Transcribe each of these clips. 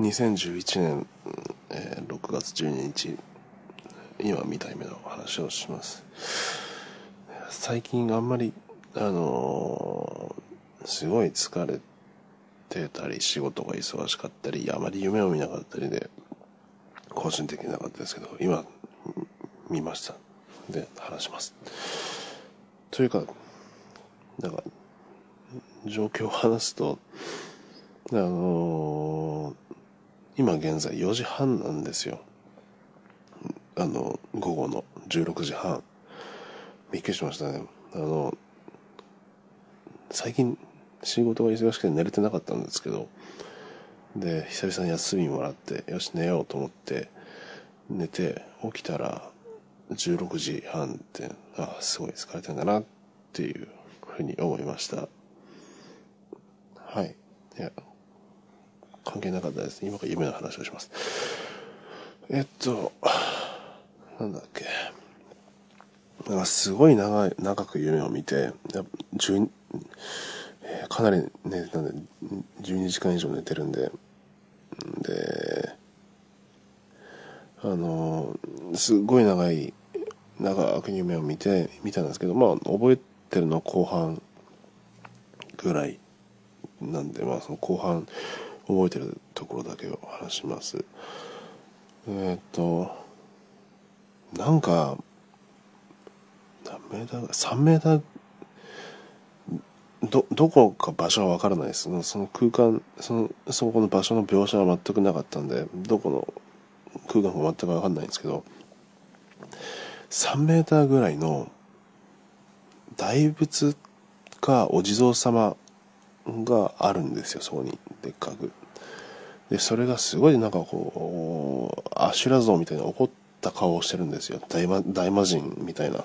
2011年6月12日、今2回目の話をします。最近あんまり、すごい疲れてたり、仕事が忙しかったり、あまり夢を見なかったりで、個人的になかったですけど、今、見ました。で、話します。というか、状況を話すと、今現在4時半なんですよ。午後の16時半。びっくりしましたね。最近仕事が忙しくて寝れてなかったんですけど、で、久々に休みもらって、よし寝ようと思って、寝て起きたら16時半って、あ、すごい疲れてるんだなっていうふうに思いました。はい。いや、関係なかったです。今から夢の話をします。なんだっけ。なんかすごい長く夢を見て、かなり寝てたんで、12時間以上寝てるんで、すごい長く夢を見たんですけど、まあ、覚えてるのは後半ぐらいなんで、まあ、その後半覚えてるところだけを話します。なんか、3メーター、どこか場所は分からないです。その空間、そこの場所の描写は全くなかったんで、どこの空間か全く分かんないんですけど、3メーターぐらいの大仏かお地蔵様があるんですよ、そこに。でっかく。で、それがすごいアシュラ像みたいな怒った顔をしてるんですよ。大魔人みたいな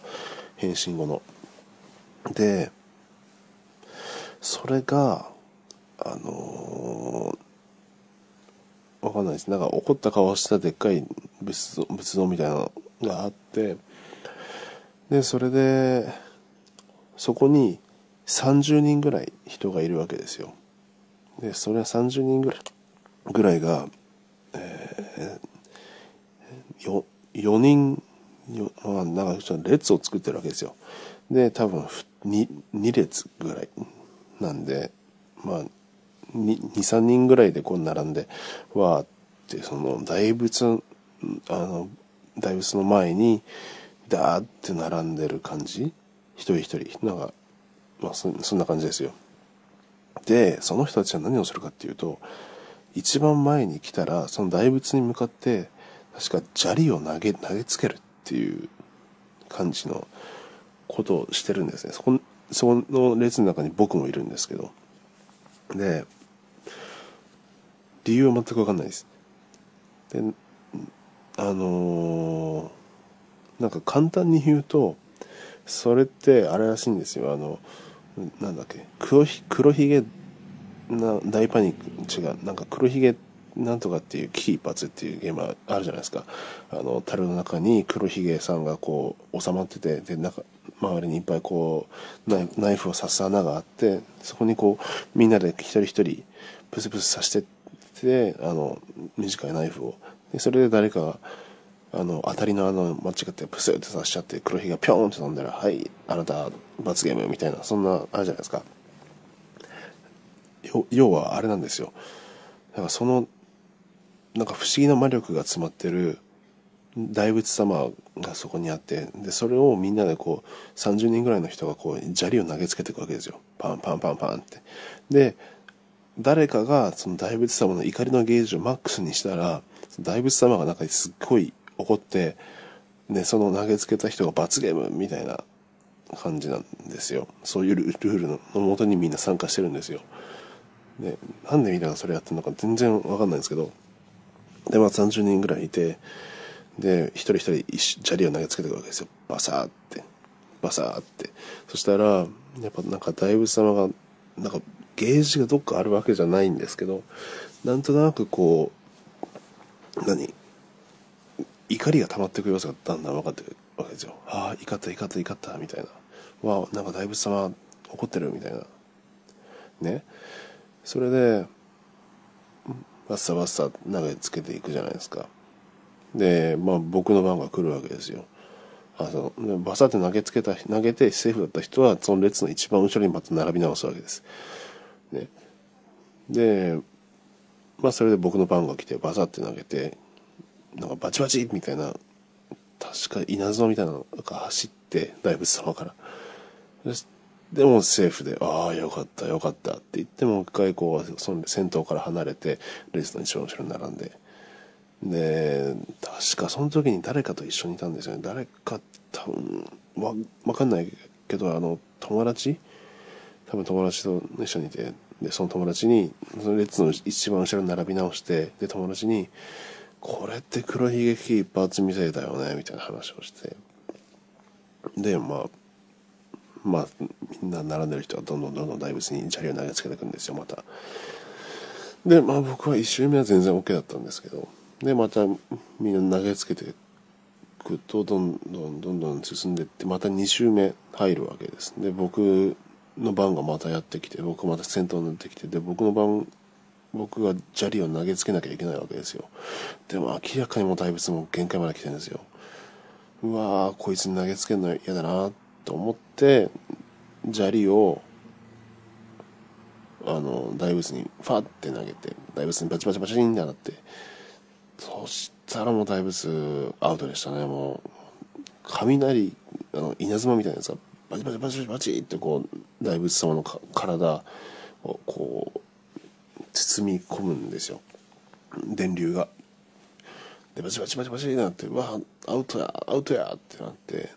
変身後の。で、それが、わかんないです。怒った顔をしたでっかい仏像みたいなのがあって、で、それで、そこに30人ぐらい人がいるわけですよ。で、それは30人ぐらいが、4人、列を作ってるわけですよ。で、多分2列ぐらいなんで、まあ、2、3人ぐらいでこう並んで、わーって、大仏の前に、だーって並んでる感じ、一人一人、まあ、そんな感じですよ。で、その人たちは何をするかっていうと、一番前に来たら、その大仏に向かって、確か砂利を投げつけるっていう感じのことをしてるんですね。その列の中に僕もいるんですけど。で、理由は全くわかんないです。で、簡単に言うと、それってあれらしいんですよ。黒ひげな大パニック、違う、黒ひげなんとかっていう危機一髪っていうゲームあるじゃないですか。樽の中に黒ひげさんがこう収まってて、で、周りにいっぱいこうナイフを刺す穴があって、そこにこうみんなで一人一人プスプス刺してって、短いナイフを、でそれで誰かが当たりの穴を間違ってプスって刺しちゃって、黒ひげがピョーンって飛んだら、はい、あなた罰ゲームみたいな、そんなあるじゃないですか。要はあれなんですよ。その不思議な魔力が詰まってる大仏様がそこにあって、でそれをみんなでこう30人ぐらいの人がこう砂利を投げつけていくわけですよ。パンパンパンパンって。で、誰かがその大仏様の怒りのゲージをマックスにしたら、大仏様がすっごい怒って、でその投げつけた人が罰ゲームみたいな感じなんですよ。そういうルールのもとにみんな参加してるんですよ。で、なんでみんながそれやってるのか全然わかんないんですけど、で、まあ30人ぐらいいて、で、一人一人砂利を投げつけてくるわけですよ。バサーって。バサーって。そしたら、やっぱ大仏様が、ゲージがどっかあるわけじゃないんですけど、なんとなくこう、怒りが溜まってくる様子がだんだん分かってくるわけですよ。ああ、怒った、みたいな。わあ、大仏様怒ってる、みたいな。ね。それで、バッサバッサ投げつけていくじゃないですか。で、まあ僕の番が来るわけですよ。バサって投げてセーフだった人はその列の一番後ろにまた並び直すわけです。ね、で、まあそれで僕の番が来てバサって投げて、なんかバチバチみたいな、確か稲妻みたいなのが走って大仏様から。でもセーフで、ああよかったよかったって言ってもう一回こうその先頭から離れてレースの一番後ろに並んで、で確かその時に誰かと一緒にいたんですよね。誰か多分わかんないけど友達と一緒にいて、でその友達にその列の一番後ろに並び直して、で友達にこれって黒ひげ危機一発見せだよねみたいな話をして、でまあみんな並んでる人はどんどん大仏に砂利を投げつけてくんですよまた。でまあ僕は1周目は全然 OK だったんですけど、でまたみんな投げつけてくとどんどん進んでいってまた2周目入るわけです。で僕の番がまたやってきて、僕また先頭になってきて、で僕が砂利を投げつけなきゃいけないわけですよ。でも明らかにもう大仏も限界まで来てるんですよ。うわーこいつに投げつけるの嫌だなと思って砂利を大仏にファって投げて、大仏にバチバチバチンってなって、そしたらもう大仏アウトでしたね。もう雷稲妻みたいなやつがバチバチバチバチってこう大仏様の体をこう包み込むんですよ、電流が。でバチバチバチバチになって、わあアウトやってなって、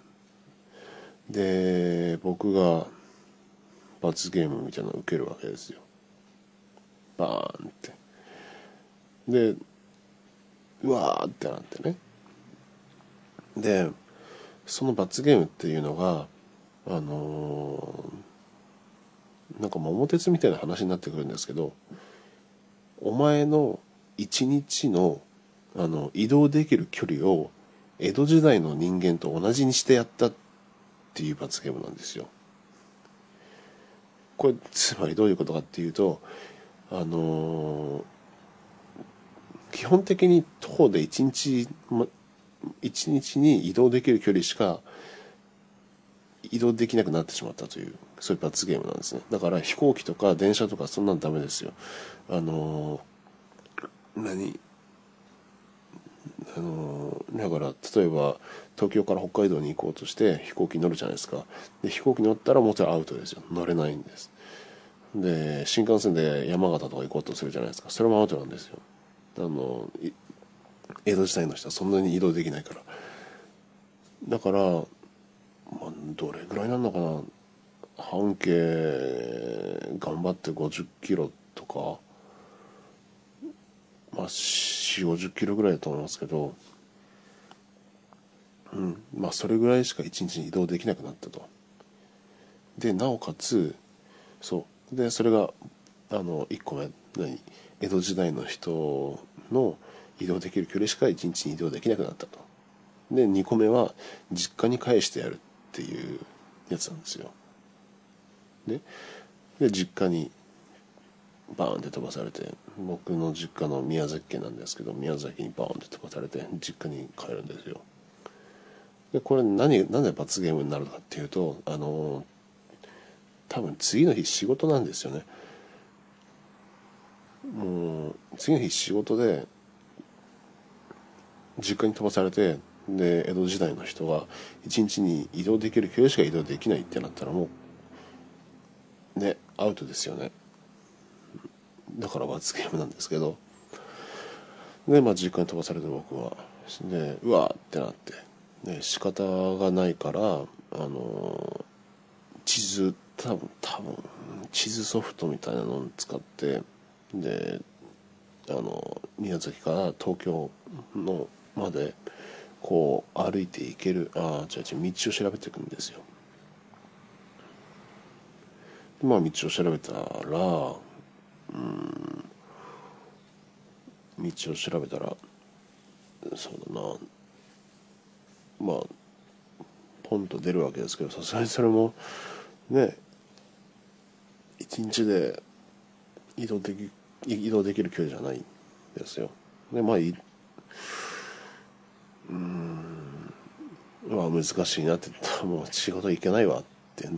で僕が罰ゲームみたいなのを受けるわけですよ。バーンって、でうわーってなってね。でその罰ゲームっていうのがなんか桃鉄みたいな話になってくるんですけど、お前の一日の、移動できる距離を江戸時代の人間と同じにしてやったっていう罰ゲームなんですよ。これつまりどういうことかっていうと、基本的に徒歩で一日に移動できる距離しか移動できなくなってしまったという、そういう罰ゲームなんですね。だから飛行機とか電車とかそんなのダメですよ。だから例えば東京から北海道に行こうとして飛行機に乗るじゃないですか。で飛行機乗ったらもちろんアウトですよ、乗れないんです。で新幹線で山形とか行こうとするじゃないですか、それもアウトなんですよ。江戸時代の人はそんなに移動できないから。だから、まあ、どれぐらいなんのかな、半径頑張って50キロとか、まあ40、50キロぐらいだと思いますけど、うん、まあそれぐらいしか一日に移動できなくなったと。でなおかつそうで、それが1個目江戸時代の人の移動できる距離しか一日に移動できなくなったと。で2個目は実家に返してやるっていうやつなんですよ。で実家にバーンって飛ばされて、僕の実家の宮崎県なんですけど、宮崎にバーンって飛ばされて実家に帰るんですよ。でこれなんで罰ゲームになるかっていうと、多分次の日仕事なんですよね。もう次の日仕事で実家に飛ばされて、で江戸時代の人が一日に移動できる距離しか移動できないってなったらもうねアウトですよね。だから罰ゲームなんですけど、でまあ実家に飛ばされて僕はでうわーってなってね、仕方がないから地図多分地図ソフトみたいなのを使って、で宮崎から東京のまでこう歩いていける道を調べていくんですよ。でまあ道を調べたらそうだな、まあポンと出るわけですけど、さすがにそれもね一日で移動できる距離じゃないですよ。でまあ難しいなって言ったらもう仕事行けないわって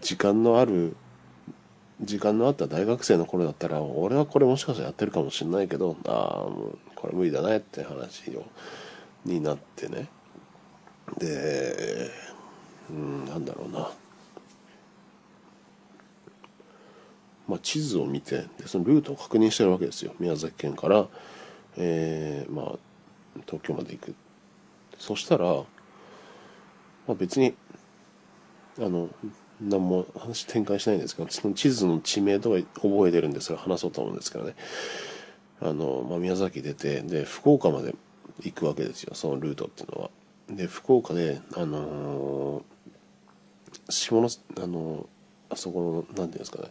時間のあった大学生の頃だったら俺はこれもしかしたらやってるかもしれないけどもうこれ無理だねって話になってね。でなんだろうな、まあ、地図を見てでそのルートを確認してるわけですよ。宮崎県から、東京まで行く。そしたら、別に何も話展開しないんですけど、その地図の地名とか覚えてるんでそれ話そうと思うんですけどね。宮崎出てで福岡まで行くわけですよ、そのルートっていうのは。で福岡であそこのなんていうんですかね、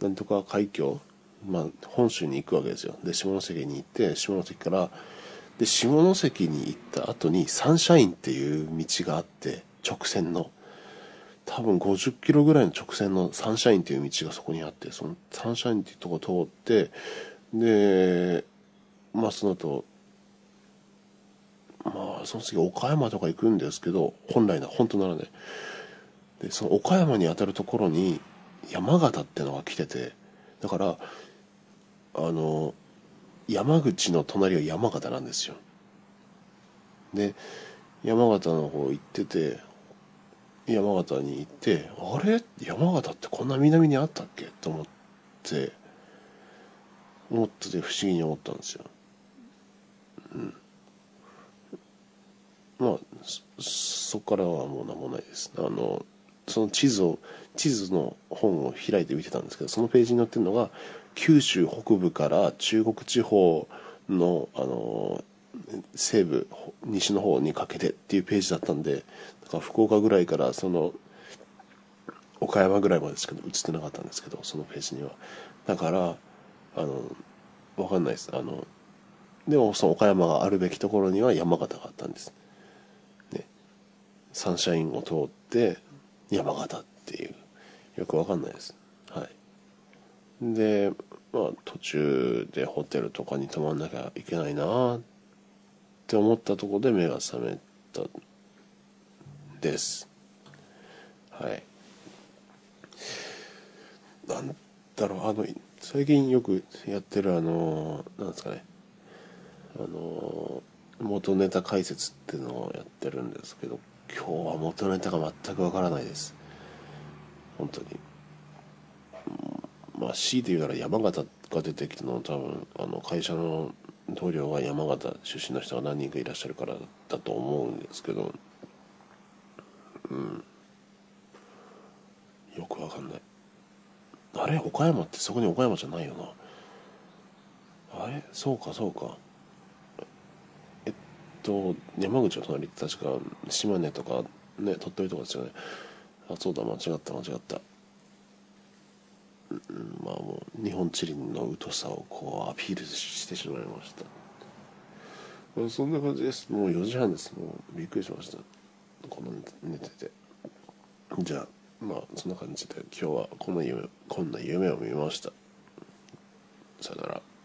なんとか海峡、本州に行くわけですよ。で下関に行って下関からで下関に行った後にサンシャインっていう道があって、直線の多分50キロぐらいの直線のサンシャインっていう道がそこにあって、そのサンシャインっていうとこを通ってでその後その次岡山とか行くんですけど、本当ならね、でその岡山にあたるところに山形ってのが来てて、だから山口の隣は山形なんですよ。で山形の方行ってて、山形に行ってあれ山形ってこんな南にあったっけと思ってて不思議に思ったんですよ。そこからはもう何もないです。その地図の本を開いて見てたんですけど、そのページに載ってるのが九州北部から中国地方の、西部西の方にかけてっていうページだったんで、だから福岡ぐらいからその岡山ぐらいまでしか映ってなかったんですけど、そのページにはだから分かんないです。でもその岡山があるべきところには山形があったんです、ね、サンシャインを通って山形っていう、よくわかんないです。はい。で、途中でホテルとかに泊まんなきゃいけないなって思ったところで目が覚めたです。はい。なんだろう、最近よくやってるなんですかね、元ネタ解説っていうのをやってるんですけど、今日は元ネタが全くわからないです。本当に。強いて言うなら山形が出てきたのは多分、会社の同僚が山形出身の人が何人かいらっしゃるからだと思うんですけど、よくわかんない。あれ岡山ってそこに岡山じゃないよな。あれそうか。山口の隣って確か島根とかね、鳥取とかですよね。あ、そうだ、間違った。もう日本地理の疎さをアピールしてしまいました。そんな感じです。もう4時半です。もうびっくりしました。この寝てて。じゃあそんな感じで今日はこんな夢を見ました。さよなら。